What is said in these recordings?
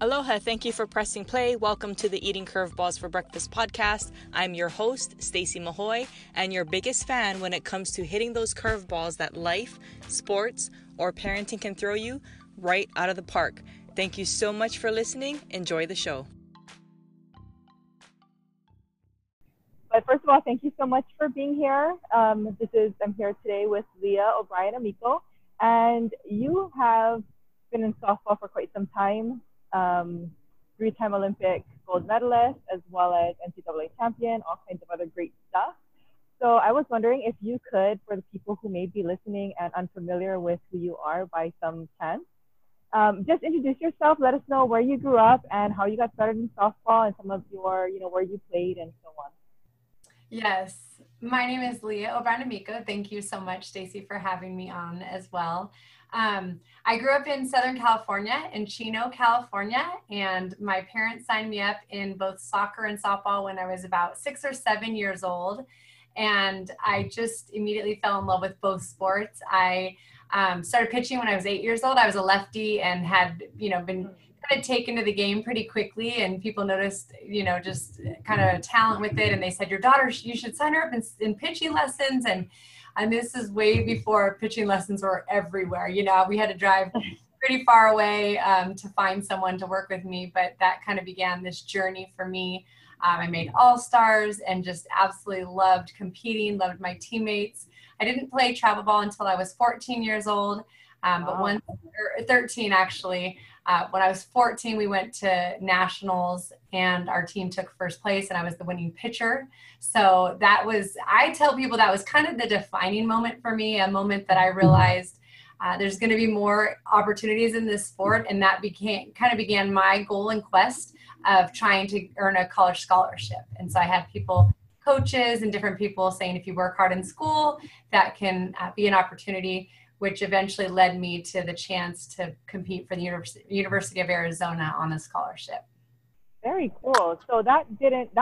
Aloha, thank you for pressing play. Welcome to the Eating Curveballs for Breakfast podcast. I'm your host, Stacey Mahoy, and your biggest fan when it comes to hitting those curveballs that life, sports, or parenting can throw you right out of the park. Thank you so much for listening. Enjoy the show. But first of all, thank you so much for being here. I'm here today with Leah O'Brien-Amico, and you have been in softball for quite some time. Three-time Olympic gold medalist, as well as NCAA champion, all kinds of other great stuff. So I was wondering if you could, for the people who may be listening and unfamiliar with who you are by some chance, just introduce yourself, let us know where you grew up and how you got started in softball and some of your, where you played and so on. Yes, my name is Leah O'Brien-Amico. Thank you so much, Stacey, for having me on as well. I grew up in Southern California, in Chino, California, and my parents signed me up in both soccer and softball when I was about 6 or 7 years old, and I just immediately fell in love with both sports. I started pitching when I was 8 years old. I was a lefty and had, been kind of taken to the game pretty quickly, and people noticed, just kind of talent with it, and they said, your daughter, you should sign her up in pitching lessons, and this is way before pitching lessons were everywhere. We had to drive pretty far away to find someone to work with me, but that kind of began this journey for me. I made all-stars and just absolutely loved competing, loved my teammates. I didn't play travel ball until I was 14 years old, but once, or 13 actually. When I was 14, we went to nationals and our team took first place and I was the winning pitcher. So that was, I tell people that was kind of the defining moment for me, a moment that I realized there's going to be more opportunities in this sport. And that began my goal and quest of trying to earn a college scholarship. And so I had people, coaches and different people saying, if you work hard in school, that can be an opportunity, which eventually led me to the chance to compete for the University of Arizona on a scholarship. Very cool. So that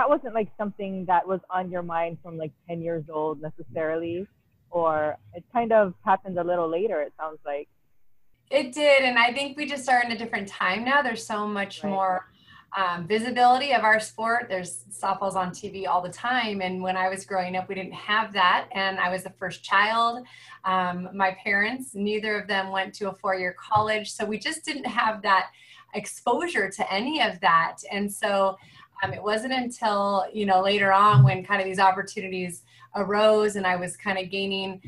wasn't like something that was on your mind from like 10 years old necessarily, or it kind of happened a little later, it sounds like. It did. And I think we just are in a different time now. There's so much more visibility of our sport. There's softballs on TV all the time. And when I was growing up, we didn't have that. And I was the first child. My parents, neither of them went to a four-year college. So we just didn't have that exposure to any of that. And so it wasn't until, later on when kind of these opportunities arose and I was kind of gaining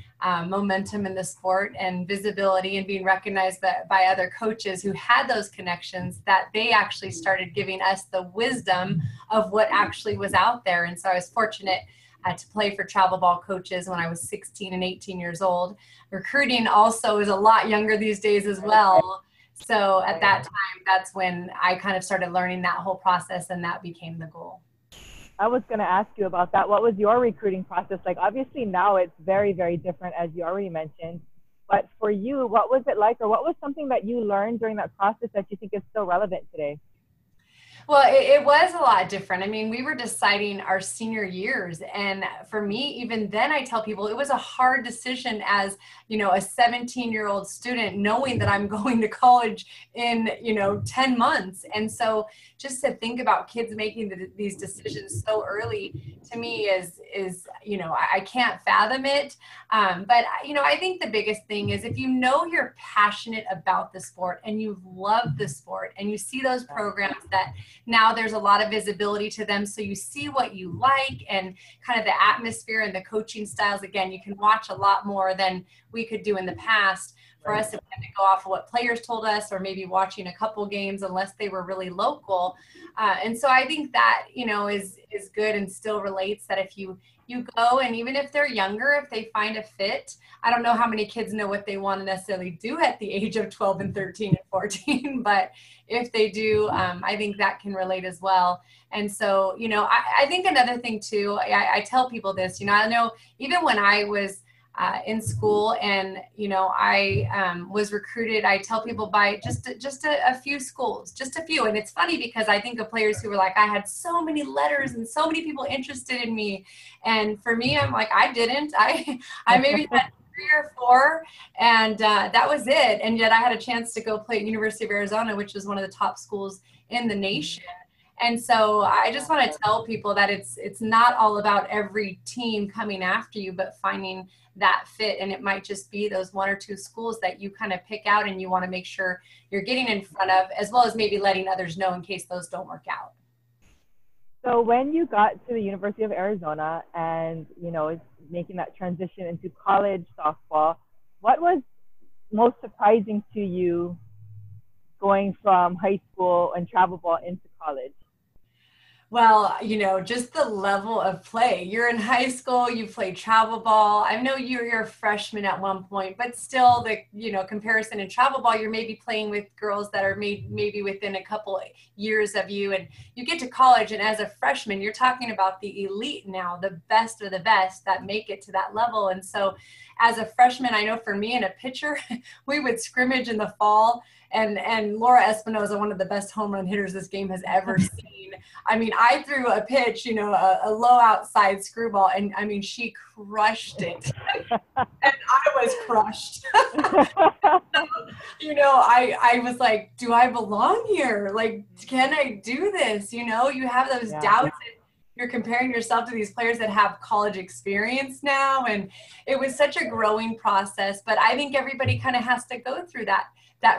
momentum in the sport and visibility and being recognized by other coaches who had those connections, that they actually started giving us the wisdom of what actually was out there. And so I was fortunate to play for travel ball coaches when I was 16 and 18 years old. Recruiting also is a lot younger these days as well. So at that time, that's when I kind of started learning that whole process, and that became the goal. I was going to ask you about that. What was your recruiting process like? Obviously now it's very, very different, as you already mentioned, but for you, what was it like, or what was something that you learned during that process that you think is still relevant today? Well, it was a lot different. I mean, we were deciding our senior years. And for me, even then, I tell people it was a hard decision as, a 17-year-old student, knowing that I'm going to college in, 10 months. And so just to think about kids making these decisions so early, to me is I can't fathom it. But, I think the biggest thing is if you're passionate about the sport and you love the sport and you see those programs that now there's a lot of visibility to them. So you see what you like and kind of the atmosphere and the coaching styles. Again, you can watch a lot more than we could do in the past. For us, if we had to go off of what players told us or maybe watching a couple games unless they were really local. And so I think that, is good and still relates that if you go, and even if they're younger, if they find a fit, I don't know how many kids know what they want to necessarily do at the age of 12 and 13 and 14, but if they do, I think that can relate as well. And so, I think another thing too, I tell people this, I know even when I was in school and, I was recruited, I tell people by just a few schools, just a few. And it's funny because I think of players who were like, I had so many letters and so many people interested in me. And for me, I'm like, I didn't. I maybe had or four, and that was it. And yet I had a chance to go play at University of Arizona, which is one of the top schools in the nation. And so I just want to tell people that it's not all about every team coming after you, but finding that fit. And it might just be those one or two schools that you kind of pick out and you want to make sure you're getting in front of, as well as maybe letting others know in case those don't work out. So when you got to the University of Arizona and, you know, it's making that transition into college softball, what was most surprising to you going from high school and travel ball into college? Well, you know, just the level of play. You're in high school, you play travel ball. I know you're a freshman at one point, but still the, you know, comparison in travel ball, you're maybe playing with girls that are maybe within a couple years of you, and you get to college, and as a freshman, you're talking about the elite now, the best of the best that make it to that level. And so as a freshman, I know for me in a pitcher, we would scrimmage in the fall, and Laura Espinoza, one of the best home run hitters this game has ever seen. I mean, I threw a pitch, you know, a low outside screwball, and I mean, she crushed it. And I was crushed. You know, I was like, do I belong here? Like, can I do this? You know, you have those doubts. And you're comparing yourself to these players that have college experience now. And it was such a growing process, but I think everybody kind of has to go through that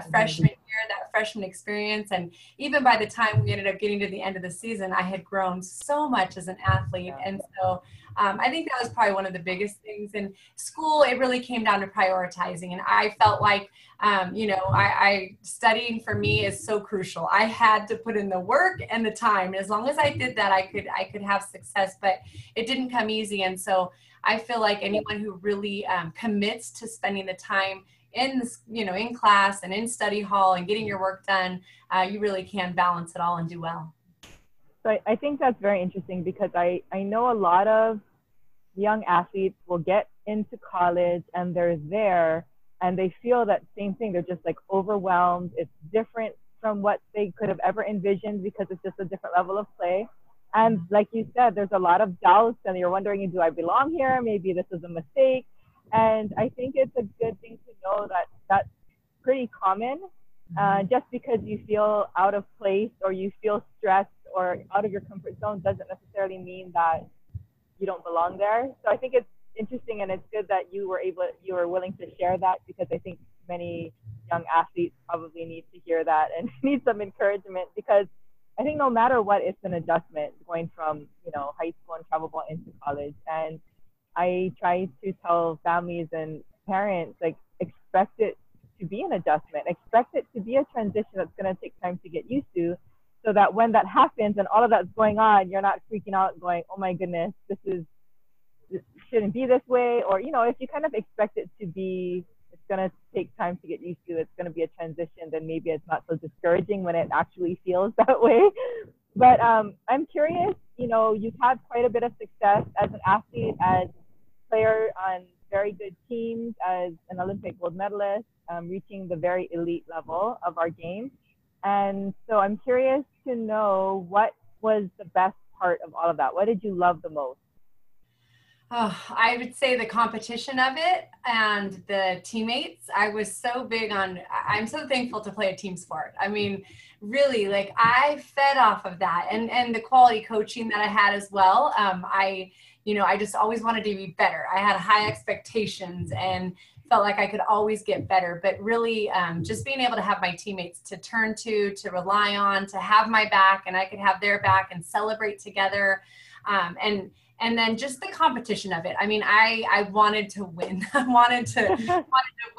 freshman year, that freshman experience. And even by the time we ended up getting to the end of the season, I had grown so much as an athlete. And so I think that was probably one of the biggest things. And school, it really came down to prioritizing. And I felt like, you know, I studying for me is so crucial. I had to put in the work and the time. And as long as I did that, I could have success, but it didn't come easy. And so I feel like anyone who really commits to spending the time in, you know, in class and in study hall and getting your work done, you really can balance it all and do well. So I think that's very interesting, because I know a lot of young athletes will get into college and they're there and they feel that same thing. They're just like overwhelmed. It's different from what they could have ever envisioned because it's just a different level of play. And like you said, there's a lot of doubts and you're wondering, do I belong here? Maybe this is a mistake. And I think it's a good thing to know that that's pretty common. Just because you feel out of place or you feel stressed or out of your comfort zone doesn't necessarily mean that you don't belong there. So I think it's interesting, and it's good that you were willing to share that, because I think many young athletes probably need to hear that and need some encouragement, because I think no matter what, it's an adjustment going from, you know, high school and travel ball into college. And I try to tell families and parents, like, expect it to be an adjustment, expect it to be a transition that's going to take time to get used to, so that when that happens and all of that's going on, you're not freaking out going, oh my goodness, this shouldn't be this way. Or, you know, if you kind of expect it to be, it's going to take time to get used to, it's going to be a transition, then maybe it's not so discouraging when it actually feels that way. But I'm curious, you know, you've had quite a bit of success as an athlete, as player on very good teams, as an Olympic gold medalist, reaching the very elite level of our game. And so I'm curious to know, what was the best part of all of that? What did you love the most? Oh, I would say the competition of it and the teammates. I was so big on, I'm so thankful to play a team sport. I mean, really, like, I fed off of that, and the quality coaching that I had as well. You know, I just always wanted to be better. I had high expectations and felt like I could always get better, but really just being able to have my teammates to turn to rely on, to have my back, and I could have their back and celebrate together. And then just the competition of it. I mean, I wanted to win. I wanted to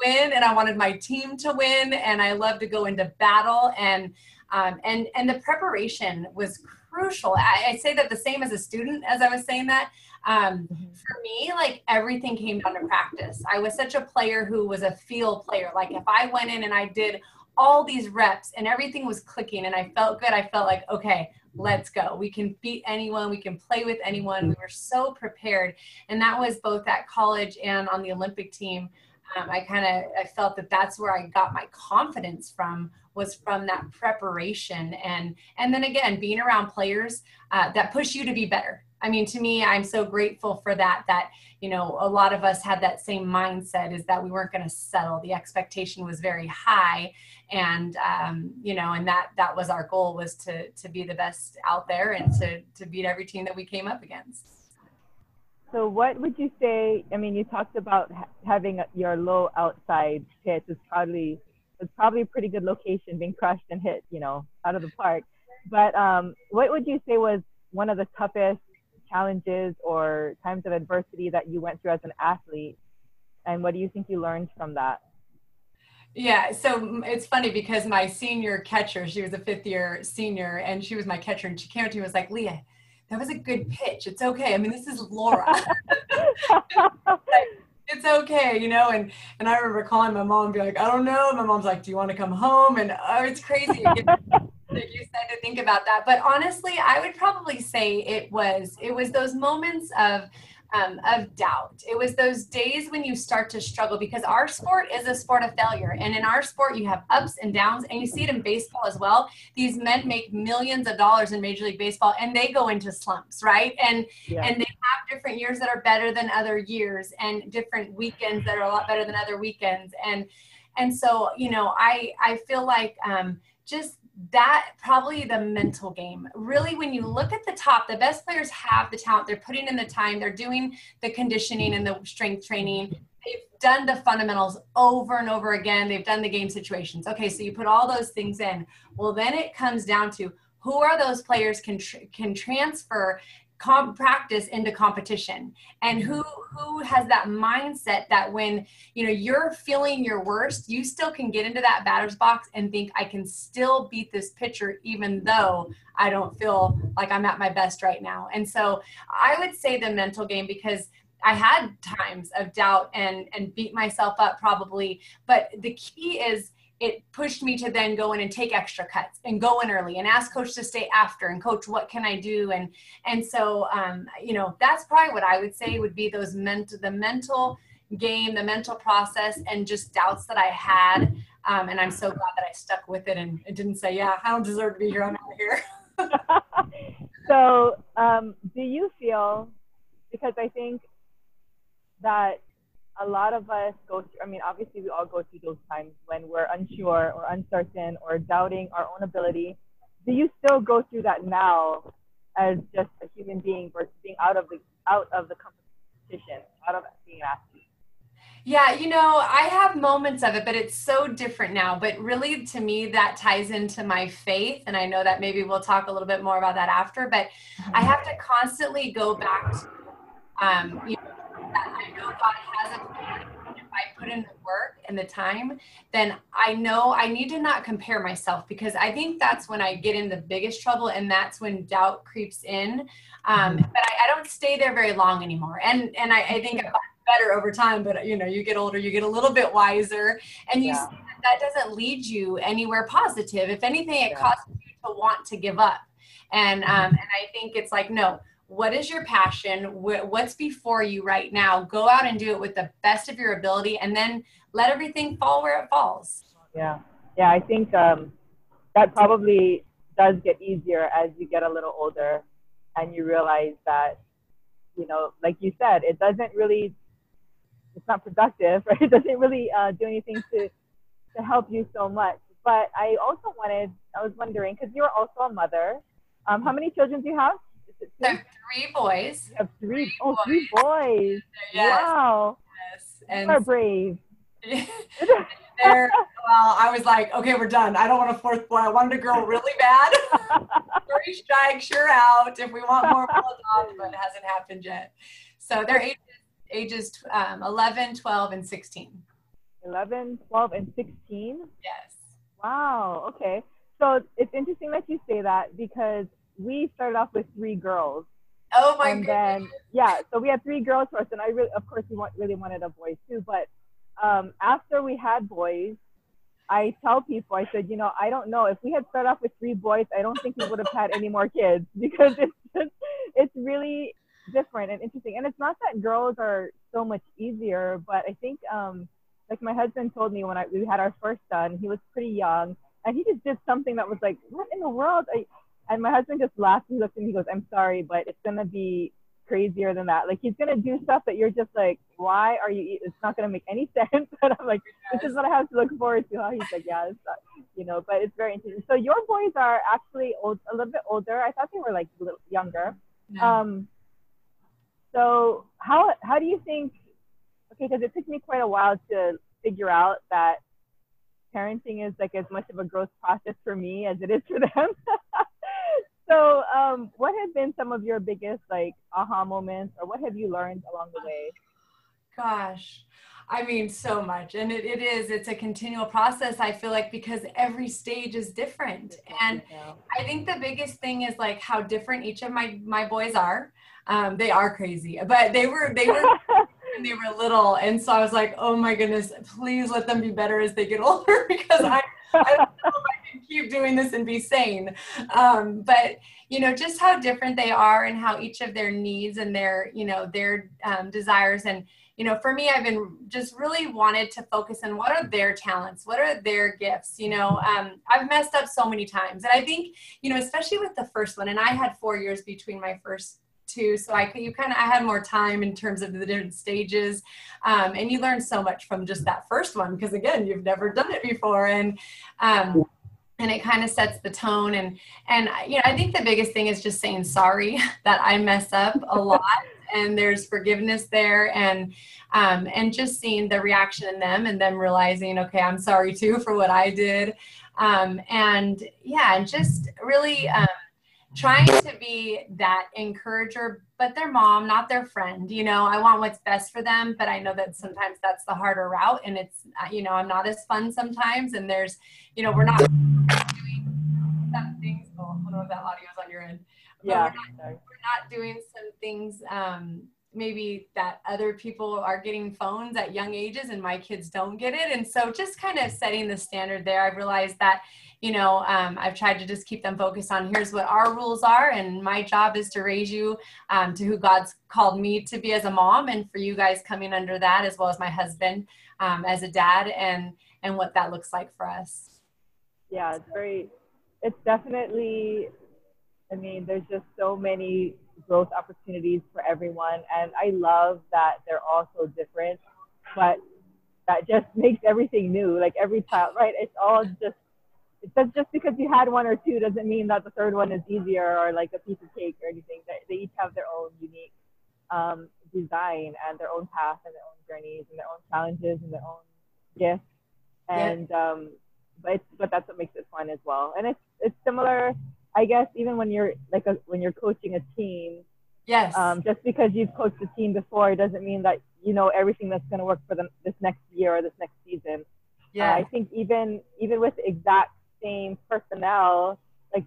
win, and I wanted my team to win, and I love to go into battle, and the preparation was crucial. I say that the same as a student as I was saying that. For me, like, everything came down to practice. I was such a player who was a feel player. Like, if I went in and I did all these reps and everything was clicking and I felt good, I felt like, okay, let's go. We can beat anyone. We can play with anyone. We were so prepared. And that was both at college and on the Olympic team. I felt that that's where I got my confidence from, was from that preparation. And then again, being around players that push you to be better. I mean, to me, I'm so grateful for that, that, you know, a lot of us had that same mindset, is that we weren't going to settle. The expectation was very high. And, you know, and that was our goal, was to be the best out there and to beat every team that we came up against. So what would you say, I mean, you talked about having your low outside pitch. It's probably a pretty good location, being crushed and hit, you know, out of the park. But what would you say was one of the toughest challenges or times of adversity that you went through as an athlete, and what do you think you learned from that? Yeah, so it's funny because my senior catcher, she was a fifth-year senior, and she was my catcher, and she came up to me and was like, "Leah, that was a good pitch. It's okay. I mean, this is Laura." It's okay, you know, and I remember calling my mom and be like, "I don't know." My mom's like, "Do you want to come home?" And oh, it's crazy. Like you said, to think about that. But honestly, I would probably say it was those moments of doubt. It was those days when you start to struggle, because our sport is a sport of failure. And in our sport, you have ups and downs, and you see it in baseball as well. These men make millions of dollars in Major League Baseball, and they go into slumps, right? And they have different years that are better than other years, and different weekends that are a lot better than other weekends. And so, you know, I feel like just that, probably the mental game. Really, when you look at the top, the best players have the talent. They're putting in the time. They're doing the conditioning and the strength training. They've done the fundamentals over and over again. They've done the game situations. Okay, so you put all those things in. Well, then it comes down to who are those players can transfer practice into competition, and who has that mindset that when, you know, you're feeling your worst, you still can get into that batter's box and think, I can still beat this pitcher even though I don't feel like I'm at my best right now. And so I would say the mental game, because I had times of doubt and beat myself up probably, but the key is it pushed me to then go in and take extra cuts and go in early and ask coach to stay after, and coach, what can I do? And so, you know, that's probably what I would say would be those the mental game, the mental process, and just doubts that I had. And I'm so glad that I stuck with it and didn't say, yeah, I don't deserve to be here. I'm out of here. So do you feel, because I think that a lot of us go through, I mean, obviously we all go through those times when we're unsure or uncertain or doubting our own ability. Do you still go through that now as just a human being versus being out of the competition, out of being an athlete? Yeah, you know, I have moments of it, but it's so different now. But really, to me, that ties into my faith. And I know that maybe we'll talk a little bit more about that after, but I have to constantly go back to, you know, I know God has a plan. If I put in the work and the time, then I know I need to not compare myself, because I think that's when I get in the biggest trouble, and that's when doubt creeps in. But I don't stay there very long anymore. And I think I've gotten better over time, but you know, you get older, you get a little bit wiser, and you see that doesn't lead you anywhere positive. If anything, it causes you to want to give up. And I think it's like, no, what is your passion? What's before you right now? Go out and do it with the best of your ability, and then let everything fall where it falls. Yeah. I think that probably does get easier as you get a little older, and you realize that, you know, like you said, it's not productive, right? It doesn't really do anything to help you so much. But I also was wondering, because you're also a mother. How many children do you have? I have three boys. You have three. Oh, three boys. Yes. Wow. Yes. And you are brave. Well, I was like, okay, we're done. I don't want a fourth boy. I wanted a girl really bad. Three strikes, you're out. If we want more, we'll adopt, but it hasn't happened yet. So they're ages 11, 12, and 16. 11, 12, and 16? Yes. Wow. Okay. So it's interesting that you say that, because we started off with three girls. Oh my goodness. So we had three girls first, and we wanted a boy too. But after we had boys, I tell people, I said, you know, I don't know, if we had started off with three boys, I don't think we would have had any more kids, because it's really different and interesting. And it's not that girls are so much easier, but I think like my husband told me when we had our first son, he was pretty young, and he just did something that was like, what in the world? And my husband just laughs and looks at me and he goes, I'm sorry, but it's going to be crazier than that. Like, he's going to do stuff that you're just like, why are you, it's not going to make any sense. And I'm like, this is what I have to look forward to. Huh? He's like, yeah, it's not, you know, but it's very interesting. So your boys are actually old, a little bit older. I thought they were like a little younger. Yeah. So how do you think, okay, because it took me quite a while to figure out that parenting is like as much of a growth process for me as it is for them. So what have been some of your biggest like aha moments, or what have you learned along the way? Gosh, I mean, so much. And it's a continual process, I feel like, because every stage is different. And I think the biggest thing is like how different each of my boys are. They are crazy, but they were when they were little. And so I was like, oh my goodness, please let them be better as they get older, because I don't know if I can keep doing this and be sane. But, you know, just how different they are and how each of their needs and their, you know, their desires. And, you know, for me, I've been just really wanted to focus on what are their talents? What are their gifts? You know, I've messed up so many times. And I think, you know, especially with the first one, and I had 4 years between my first two, so I had more time in terms of the different stages, and you learn so much from just that first one, because again, you've never done it before, and it kind of sets the tone, and you know, I think the biggest thing is just saying sorry that I mess up a lot, and there's forgiveness there, and just seeing the reaction in them, and them realizing, okay, I'm sorry too for what I did, and yeah, and just really. Trying to be that encourager, but their mom, not their friend. You know, I want what's best for them, but I know that sometimes that's the harder route, and it's, you know, I'm not as fun sometimes, and there's, you know, we're not doing some things. Oh, I don't know if that audio is on your end. Yeah. We're not doing some things maybe that other people are getting phones at young ages and my kids don't get it. And so just kind of setting the standard there. I've realized that, you know, I've tried to just keep them focused on here's what our rules are. And my job is to raise you to who God's called me to be as a mom. And for you guys coming under that, as well as my husband as a dad, and what that looks like for us. Yeah, it's definitely, I mean, there's just so many growth opportunities for everyone, and I love that they're all so different, but that just makes everything new. Like every child, right? It's just because you had one or two doesn't mean that the third one is easier or like a piece of cake or anything. They each have their own unique design and their own path and their own journeys and their own challenges and their own gifts, and but that's what makes it fun as well. And it's similar, I guess, even when you're when you're coaching a team. Yes. Just because you've coached a team before, it doesn't mean that you know everything that's going to work for them this next year or this next season. Yeah. I think even with the exact same personnel, like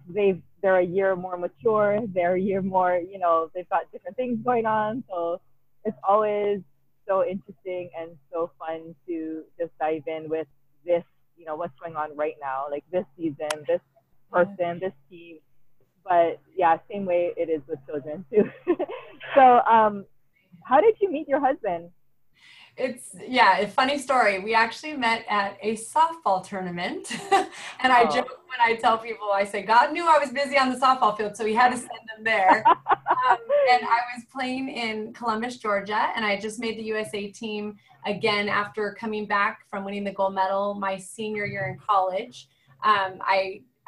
they're a year more mature, they're a year more, you know, they've got different things going on. So it's always so interesting and so fun to just dive in with this, you know, what's going on right now, like this season, this person, this team. But yeah, same way it is with children too. So how did you meet your husband? It's a funny story. We actually met at a softball tournament. And I joke when I tell people, I say God knew I was busy on the softball field, so he had to send them there. And I was playing in Columbus, Georgia, and I just made the USA team again after coming back from winning the gold medal my senior year in college.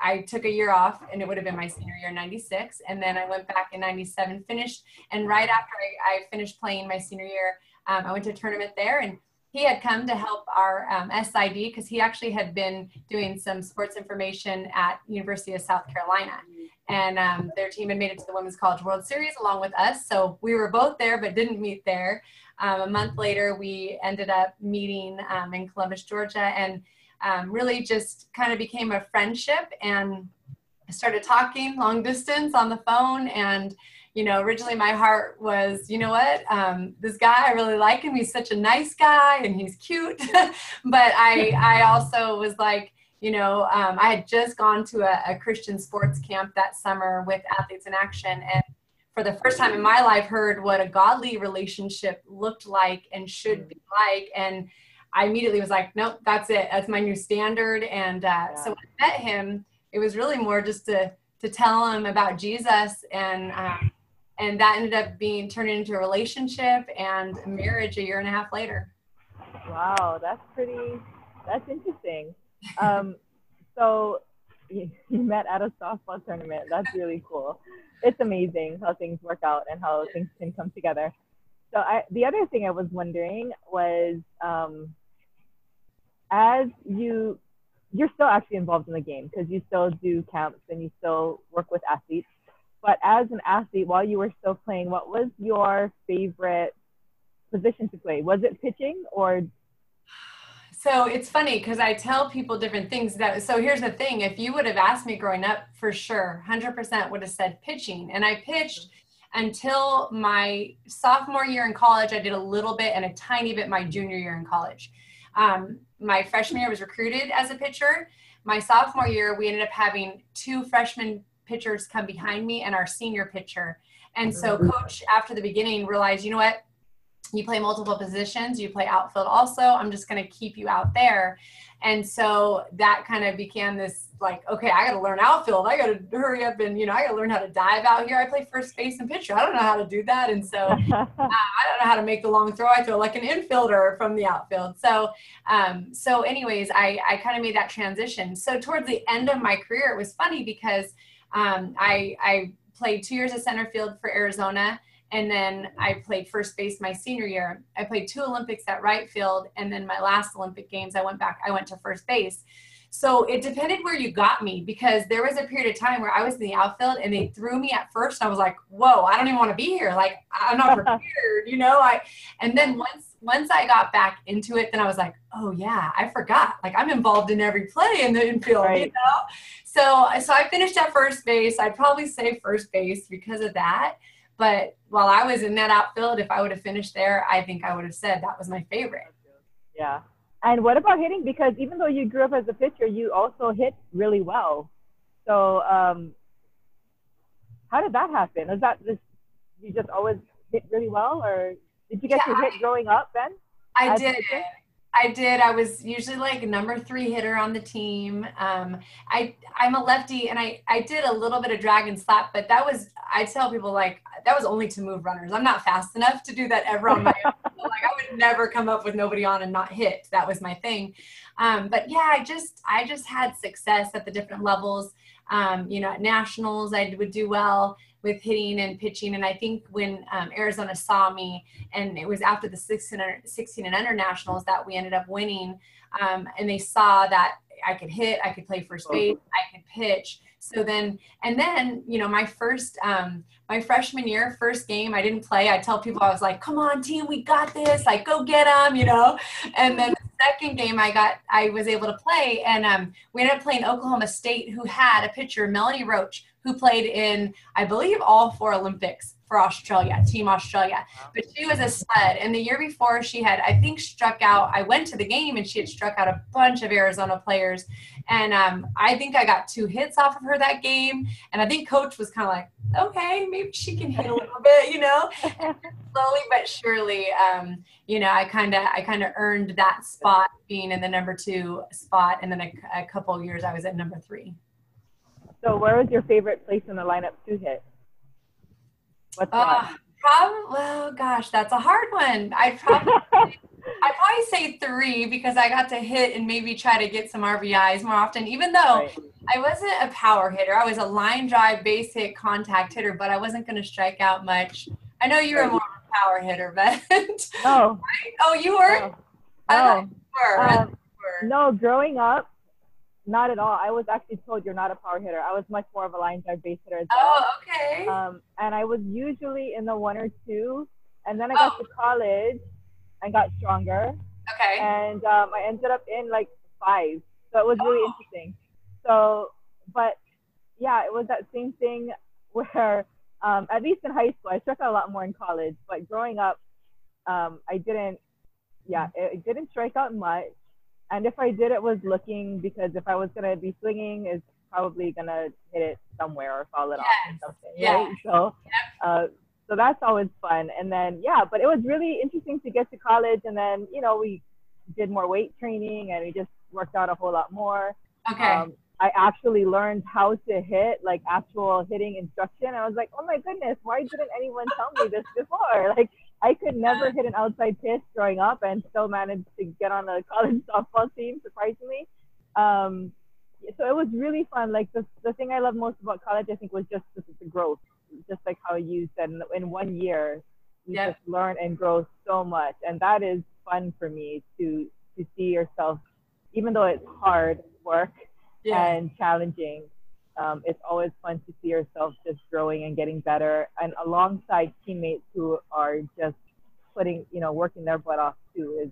I took a year off, and it would have been my senior year, 96. And then I went back in 97, finished. And right after I finished playing my senior year, I went to a tournament there, and he had come to help our SID, because he actually had been doing some sports information at University of South Carolina. And their team had made it to the Women's College World Series along with us. So we were both there, but didn't meet there. A month later, we ended up meeting in Columbus, Georgia, and really just kind of became a friendship, and started talking long distance on the phone. And, you know, originally my heart was, you know what, this guy, I really like him. He's such a nice guy and he's cute. But I also was like, you know, I had just gone to a Christian sports camp that summer with Athletes in Action, and for the first time in my life heard what a godly relationship looked like and should be like. And I immediately was like, nope, that's it. That's my new standard. And so when I met him, it was really more just to to tell him about Jesus, and that ended up being turned into a relationship and a marriage 1.5 years later. Wow, that's interesting. So you met at a softball tournament. That's really cool. It's amazing how things work out and how things can come together. So the other thing I was wondering was, as you're still actually involved in the game because you still do camps and you still work with athletes. But as an athlete, while you were still playing, what was your favorite position to play? Was it pitching or? So it's funny because I tell people different things. So here's the thing. If you would have asked me growing up, for sure, 100% would have said pitching. And I pitched until my sophomore year in college. I did a little bit and a tiny bit my junior year in college. My freshman year was recruited as a pitcher. My sophomore year, we ended up having 2 freshmen pitchers come behind me and our senior pitcher. And so coach, after the beginning, realized, you know what? You play multiple positions, you play outfield also. I'm just going to keep you out there. And so that kind of became this like, okay, I got to learn outfield. I got to hurry up and, I got to learn how to dive out here. I play first base and pitcher. I don't know how to do that. And so I don't know how to make the long throw. I throw like an infielder from the outfield. So, anyways, I kind of made that transition. So towards the end of my career, it was funny because I played 2 years of center field for Arizona. And then I played first base my senior year. I played 2 Olympics at right field. And then my last Olympic games, I went to first base. So it depended where you got me, because there was a period of time where I was in the outfield and they threw me at first. And I was like, whoa, I don't even want to be here. Like, I'm not prepared, and then once I got back into it, then I was like, oh yeah, I forgot. Like, I'm involved in every play in the infield, right. So I finished at first base. I'd probably say first base because of that. But while I was in that outfield, if I would have finished there, I think I would have said that was my favorite. Yeah. And what about hitting? Because even though you grew up as a pitcher, you also hit really well. So how did that happen? Is that you just always hit really well? Or did you get your hit growing up then? I did. I did. I was usually like number 3 hitter on the team. I'm a lefty, and I did a little bit of drag and slap, but that was, I tell people like, that was only to move runners. I'm not fast enough to do that ever on my own. Like, I would never come up with nobody on and not hit. That was my thing. But yeah, I just had success at the different levels. At nationals, I would do well with hitting and pitching. And I think when Arizona saw me, and it was after the 16 and under nationals that we ended up winning, and they saw that I could hit, I could play first base, I could pitch. So then, my first, my freshman year, first game, I didn't play. I tell people, I was like, come on team, we got this, like, go get them, And then the second game I was able to play, and we ended up playing Oklahoma State, who had a pitcher, Melanie Roach, who played in, I believe, all 4 Olympics for Australia, Team Australia. But she was a stud. And the year before, she had, I think, struck out. I went to the game, and she had struck out a bunch of Arizona players. And I think I got 2 hits off of her that game. And I think coach was kind of like, okay, maybe she can hit a little bit, And slowly but surely, I kind of earned that spot, being in the number 2 spot. And then a couple of years, I was at number 3. So where was your favorite place in the lineup to hit? What's that? That's a hard one. I'd probably say 3, because I got to hit and maybe try to get some RBIs more often, even though I wasn't a power hitter. I was a line drive, base hit, contact hitter, but I wasn't going to strike out much. I know you were more of a power hitter, but no. Right? Oh, you were? No. No, growing up, not at all. I was actually told you're not a power hitter. I was much more of a line drive base hitter as well. Oh, okay. And I was usually in the 1 or 2. And then I got to college and got stronger. Okay. And I ended up in like 5. So it was really interesting. So, but yeah, it was that same thing where, at least in high school, I struck out a lot more in college. But growing up, it didn't strike out much. And if I did, it was looking, because if I was going to be swinging, it's probably going to hit it somewhere or fall it off or something, right? So, so that's always fun. And then, but it was really interesting to get to college. And then, we did more weight training, and we just worked out a whole lot more. Okay. I actually learned how to hit, like actual hitting instruction. I was like, oh my goodness, why didn't anyone tell me this before? Like, I could never hit an outside pitch growing up and still managed to get on a college softball team, surprisingly. So it was really fun. Like the thing I love most about college, I think, was just the growth, just like how you said, in 1 year, you yep. just learn and grow so much. And that is fun for me to see yourself, even though it's hard work yeah. and challenging, it's always fun to see yourself just growing and getting better, and alongside teammates who are just putting, you know, working their butt off too, is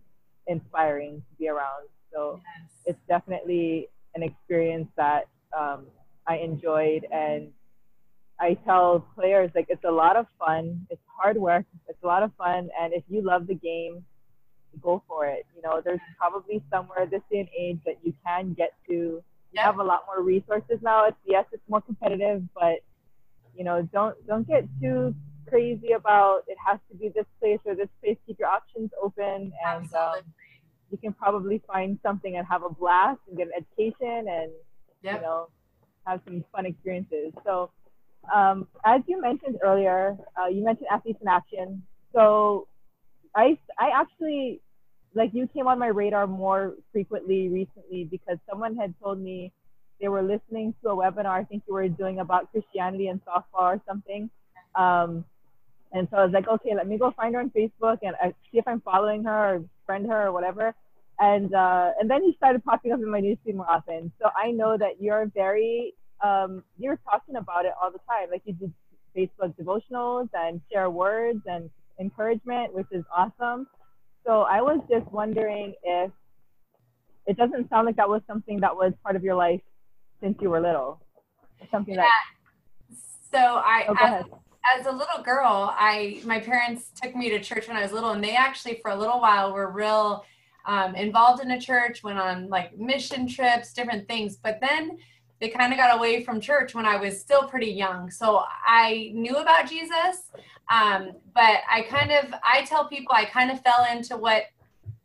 inspiring to be around. So yes. it's definitely an experience that I enjoyed, and I tell players, like, it's a lot of fun. It's hard work. It's a lot of fun. And if you love the game, go for it. You know, there's probably somewhere this day and age that you can get to. You have a lot more resources now. Yes, it's more competitive, but, you know, don't get too crazy about it has to be this place or this place. Keep your options open, and you can probably find something and have a blast and get an education and, you know, have some fun experiences. So, as you mentioned earlier, you mentioned Athletes in Action. So I actually, like, you came on my radar more frequently recently because someone had told me they were listening to a webinar I think you were doing about Christianity and softball or something. And so I was like, okay, let me go find her on Facebook and see if I'm following her or friend her or whatever. And then you started popping up in my newsfeed more often. So I know that you're very... you're talking about it all the time. Like, you do Facebook devotionals and share words and encouragement, which is awesome. So I was just wondering if it doesn't sound like that was something that was part of your life since you were little. Something yeah. that. So as a little girl, my parents took me to church when I was little, and they actually for a little while were real involved in a church, went on like mission trips, different things. But then they kind of got away from church when I was still pretty young. So I knew about Jesus, but I tell people I kind of fell into what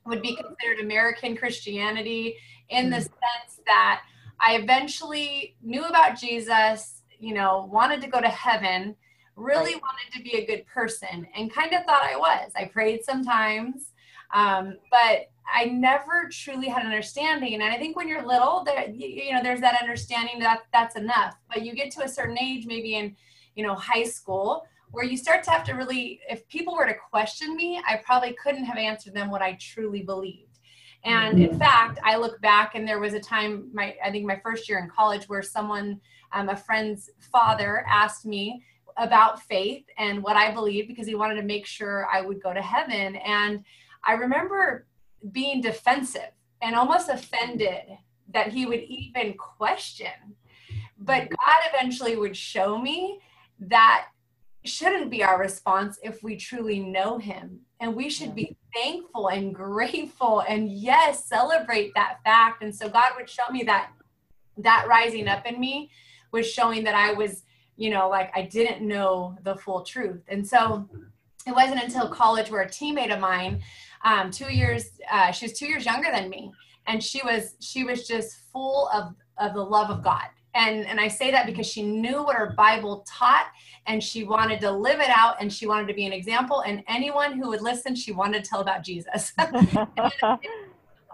would be considered American Christianity, in the sense that I eventually knew about Jesus, you know, wanted to go to heaven, really wanted to be a good person, and kind of thought I was. I prayed sometimes, but I never truly had an understanding. And I think when you're little, there's that understanding that that's enough. But you get to a certain age, maybe in, high school, where you start to have to really, if people were to question me, I probably couldn't have answered them what I truly believed. And in fact, I look back, and there was a time, I think my first year in college, where someone, a friend's father, asked me about faith and what I believed, because he wanted to make sure I would go to heaven. And I remember being defensive and almost offended that he would even question. But God eventually would show me that shouldn't be our response if we truly know him. And we should be thankful and grateful and, yes, celebrate that fact. And so God would show me that rising up in me was showing that I was, I didn't know the full truth. And so it wasn't until college where a teammate of mine, she was 2 years younger than me, and she was just full of the love of God. And I say that because she knew what her Bible taught, and she wanted to live it out, and she wanted to be an example. And anyone who would listen, she wanted to tell about Jesus.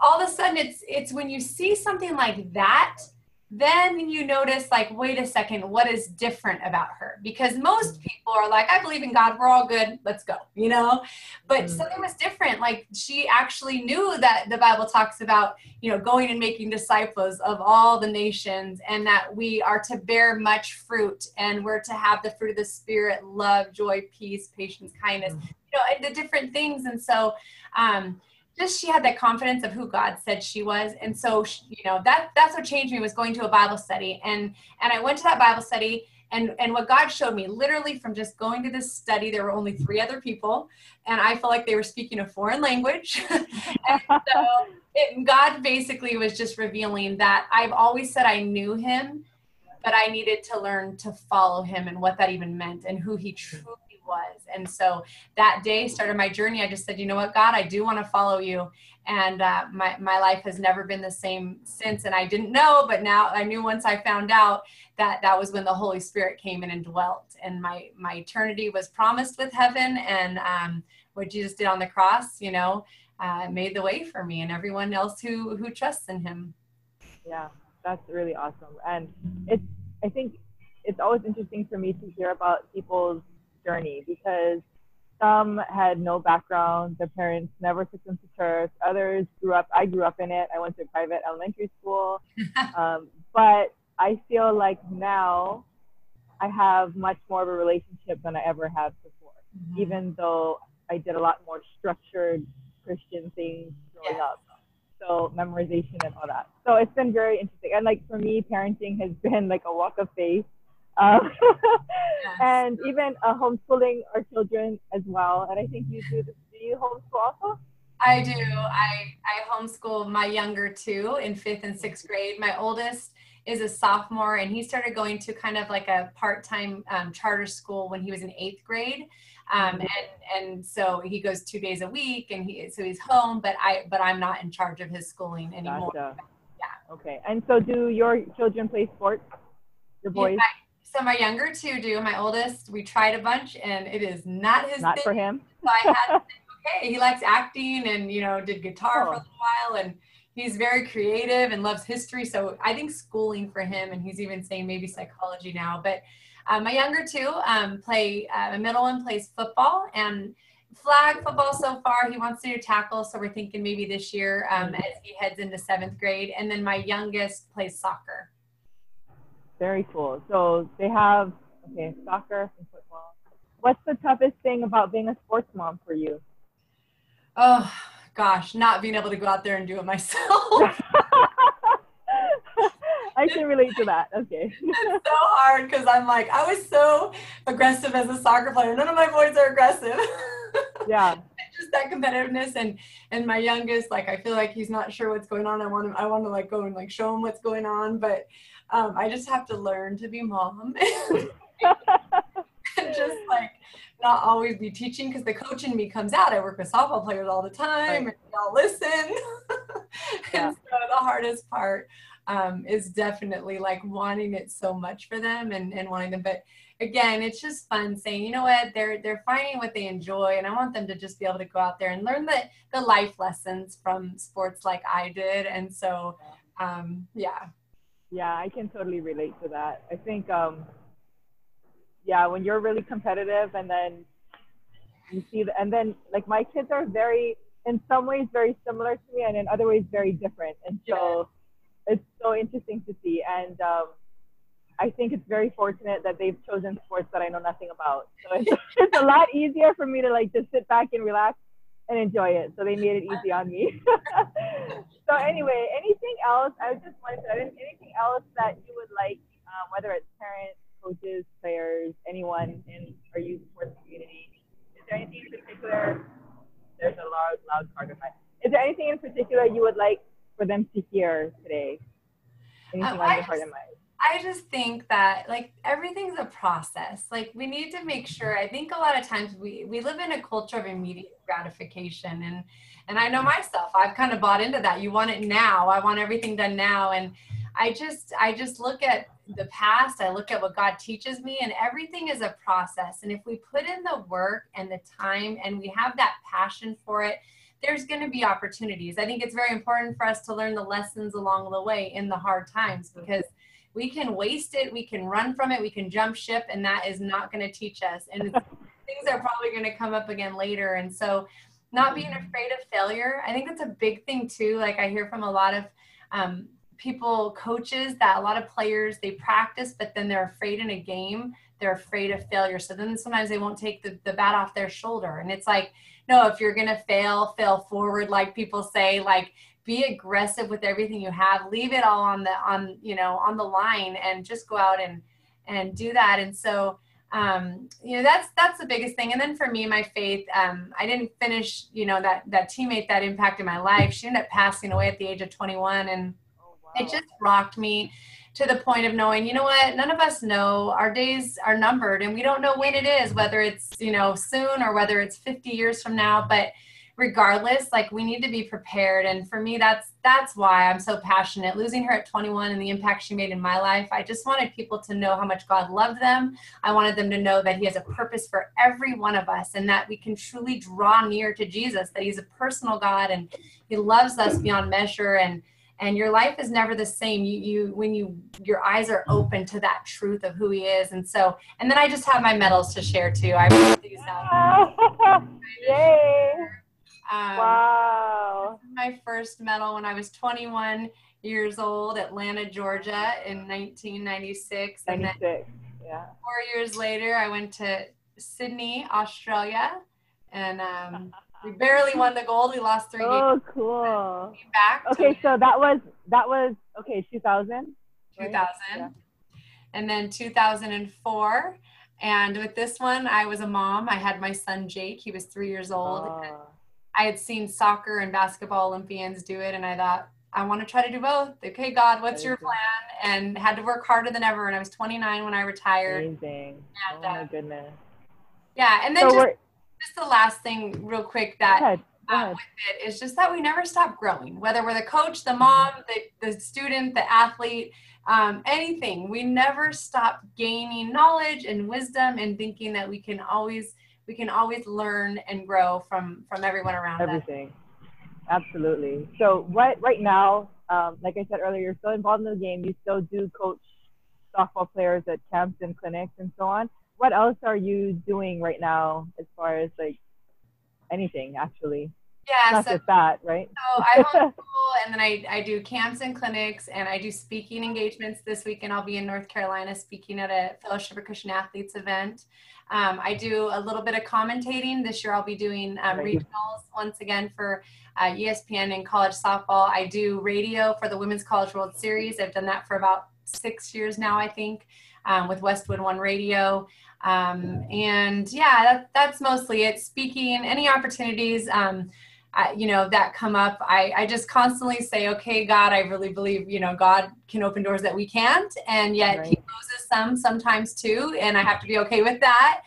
All of a sudden, it's when you see something like that, then you notice, like, wait a second, what is different about her? Because most people are like, I believe in God, we're all good, let's go, But something was different. Like, she actually knew that the Bible talks about, going and making disciples of all the nations, and that we are to bear much fruit, and we're to have the fruit of the Spirit: love, joy, peace, patience, kindness, and the different things. And so, just she had that confidence of who God said she was. And so, that's what changed me, was going to a Bible study. And I went to that Bible study, and what God showed me, literally from just going to this study, there were only 3 other people, and I felt like they were speaking a foreign language. And so God basically was just revealing that I've always said I knew him, but I needed to learn to follow him, and what that even meant, and who he truly was. And so that day started my journey. I just said, you know what, God, I do want to follow you. And my life has never been the same since. And I didn't know, but now I knew once I found out that that was when the Holy Spirit came in and dwelt. And my eternity was promised with heaven. And what Jesus did on the cross, you know, made the way for me and everyone else who trusts in him. Yeah, that's really awesome. And I think it's always interesting for me to hear about people's journey, because some had no background. Their parents never took them to church. Others I grew up in it. I went to a private elementary school. But I feel like now I have much more of a relationship than I ever have before, mm-hmm. even though I did a lot more structured Christian things growing up. So memorization and all that. So it's been very interesting. And like for me, parenting has been like a walk of faith. Yes. And even homeschooling our children as well. And I think you do this. Do you homeschool also? I do. I homeschool my younger two in 5th and 6th grade. My oldest is a sophomore, and he started going to kind of like a part-time charter school when he was in 8th grade. And so he goes 2 days a week, and he's home, but I'm not in charge of his schooling anymore. Gotcha. Yeah. Okay. And so do your children play sports? Your boys? Yeah, so my younger two do. My oldest, we tried a bunch, and it is not his thing. Not for him. So I had to say, okay, he likes acting and, you know, did guitar for a little while, and he's very creative and loves history. So I think schooling for him, and he's even saying maybe psychology now, but my younger two the middle one plays football and flag football so far. He wants to do tackle, so we're thinking maybe this year as he heads into 7th grade. And then my youngest plays soccer. Very cool. So they have, okay, soccer and football. What's the toughest thing about being a sports mom for you? Oh, gosh, not being able to go out there and do it myself. I can relate to that. Okay. It's so hard because I'm like, I was so aggressive as a soccer player. None of my boys are aggressive. Yeah. Just that competitiveness. And my youngest, like, I feel like he's not sure what's going on. I want to like go and like show him what's going on. But I just have to learn to be mom. And just like not always be teaching, because the coach in me comes out. I work with softball players all the time, and they all listen. And so the hardest part is definitely like wanting it so much for them and wanting them. But again, it's just fun saying, you know what, they're finding what they enjoy, and I want them to just be able to go out there and learn the life lessons from sports like I did. And so, yeah, I can totally relate to that. I think, yeah, when you're really competitive, and then you see and then like my kids are very, in some ways very similar to me, and in other ways very different. And so it's so interesting to see. And I think it's very fortunate that they've chosen sports that I know nothing about. So it's a lot easier for me to like just sit back and relax and enjoy it. So they made it easy on me. So anyway, anything else? I just wanted to add anything else that you would like, whether it's parents, coaches, players, anyone in our youth sports community. Is there anything in particular? There's a loud card in my. Is there anything in particular you would like for them to hear today? Anything on your heart and mind? I just think that like everything's a process. Like we need to make sure. I think a lot of times we live in a culture of immediate gratification, and I know myself. I've kind of bought into that. You want it now. I want everything done now, and I just look at the past, I look at what God teaches me, and everything is a process. And if we put in the work and the time and we have that passion for it, there's going to be opportunities. I think it's very important for us to learn the lessons along the way in the hard times, because we can waste it, we can run from it, we can jump ship, and that is not going to teach us. And things are probably going to come up again later. And so not being afraid of failure, I think that's a big thing too. Like I hear from a lot of people, coaches, that a lot of players, they practice, but then they're afraid in a game, they're afraid of failure. So then sometimes they won't take the bat off their shoulder. And it's like, no, if you're going to fail forward. Like people say, like, be aggressive with everything you have, leave it all on the line, and just go out and do that. And so, you know, that's the biggest thing. And then for me, my faith, I didn't finish, you know, that teammate that impacted my life. She ended up passing away at the age of 21, and it just rocked me. to the point of knowing, you know what, none of us know, our days are numbered and we don't know when it is, whether it's, you know, soon or whether it's 50 years from now, but regardless, like, we need to be prepared. And for me, that's why I'm so passionate. Losing her at 21 and the impact she made in my life, I just wanted people to know how much God loved them. I wanted them to know that he has a purpose for every one of us and that we can truly draw near to Jesus, that he's a personal God and he loves us beyond measure. And your life is never the same. Your eyes are open to that truth of who he is. And then I just have my medals to share too. I really do that. Yay. Wow. My first medal when I was 21 years old, Atlanta, Georgia in 1996. And then 4 years later, I went to Sydney, Australia, and we barely won the gold. We lost 3 games. Oh, cool. We came back. Okay, so that was, okay, 2000? 2000. Right? Yeah. And then 2004. And with this one, I was a mom. I had my son, Jake. He was 3 years old. And I had seen soccer and basketball Olympians do it, and I thought, I want to try to do both. Okay, God, what's your plan? And had to work harder than ever. And I was 29 when I retired. Amazing. And, oh my goodness. Yeah, and then so just the last thing real quick that with it is just that we never stop growing. Whether we're the coach, the mom, the student, the athlete, anything, we never stop gaining knowledge and wisdom and thinking that we can always learn and grow from everyone around us. Everything. Absolutely. So right now, like I said earlier, you're still involved in the game. You still do coach softball players at camps and clinics and so on. What else are you doing right now as far as like anything actually? Yeah. Not just that, right? So I homeschool and then I do camps and clinics and I do speaking engagements. This weekend I'll be in North Carolina speaking at a Fellowship of Christian Athletes event. I do a little bit of commentating. This year I'll be doing regionals once again for ESPN and college softball. I do radio for the Women's College World Series. I've done that for about 6 years now, I think, with Westwood One Radio. And yeah, that's mostly it. Speaking, any opportunities, you know, that come up, I just constantly say, okay, God, I really believe, you know, God can open doors that we can't, and yet he closes some sometimes too, and I have to be okay with that.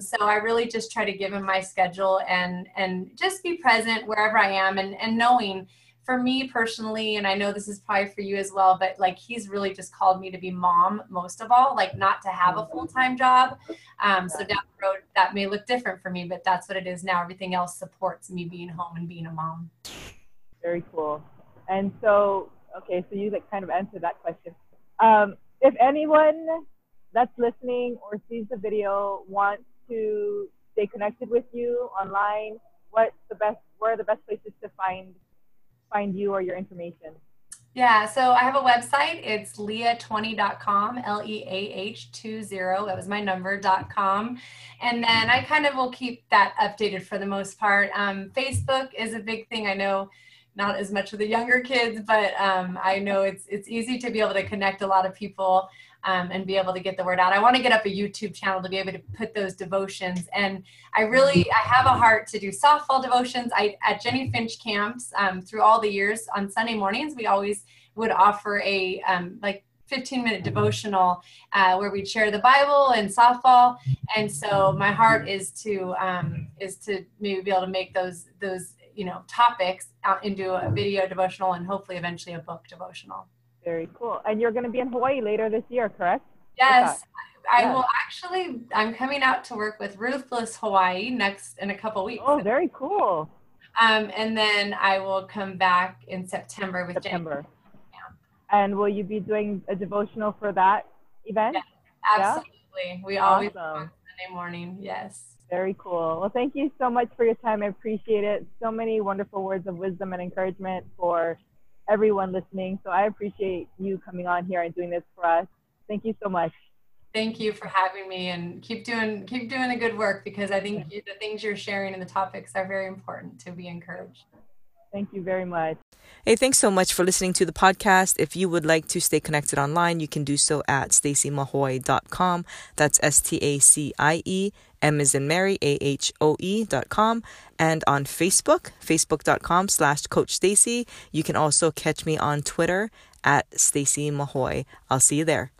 So I really just try to give him my schedule and just be present wherever I am and knowing for me personally, and I know this is probably for you as well, but like he's really just called me to be mom most of all, like not to have a full-time job. So down the road that may look different for me, but that's what it is now. Everything else supports me being home and being a mom. Very cool. And so, okay, so you like kind of answered that question. If anyone that's listening or sees the video wants to stay connected with you online, where are the best places to find you or your information? Yeah, so I have a website. It's leah20.com, LEAH20. That was my number.com. And then I kind of will keep that updated for the most part. Facebook is a big thing. I know not as much with the younger kids, but I know it's easy to be able to connect a lot of people and be able to get the word out. I want to get up a YouTube channel to be able to put those devotions. And I have a heart to do softball devotions. At Jenny Finch camps through all the years on Sunday mornings, we always would offer a 15-minute devotional where we share the Bible and softball. And so my heart is to maybe be able to make those you know, topics out into a video devotional and hopefully eventually a book devotional. Very cool. And you're going to be in Hawaii later this year, correct? Yes. I will actually, I'm coming out to work with Ruthless Hawaii in a couple weeks. Oh, very cool. And then I will come back in September with September. Yeah. And will you be doing a devotional for that event? Yes, absolutely. Yeah? We always talk Sunday morning. Yes. Very cool. Well, thank you so much for your time. I appreciate it. So many wonderful words of wisdom and encouragement for everyone listening. So I appreciate you coming on here and doing this for us. Thank you so much. Thank you for having me, and keep doing the good work, because I think the things you're sharing and the topics are very important to be encouraged. Thank you very much. Hey, thanks so much for listening to the podcast. If you would like to stay connected online, you can do so at stacymahoy.com. That's STACIE, M as in Mary, AHOE.com. And on Facebook, facebook.com/CoachStacy. You can also catch me on Twitter at Stacey Mahoy. I'll see you there.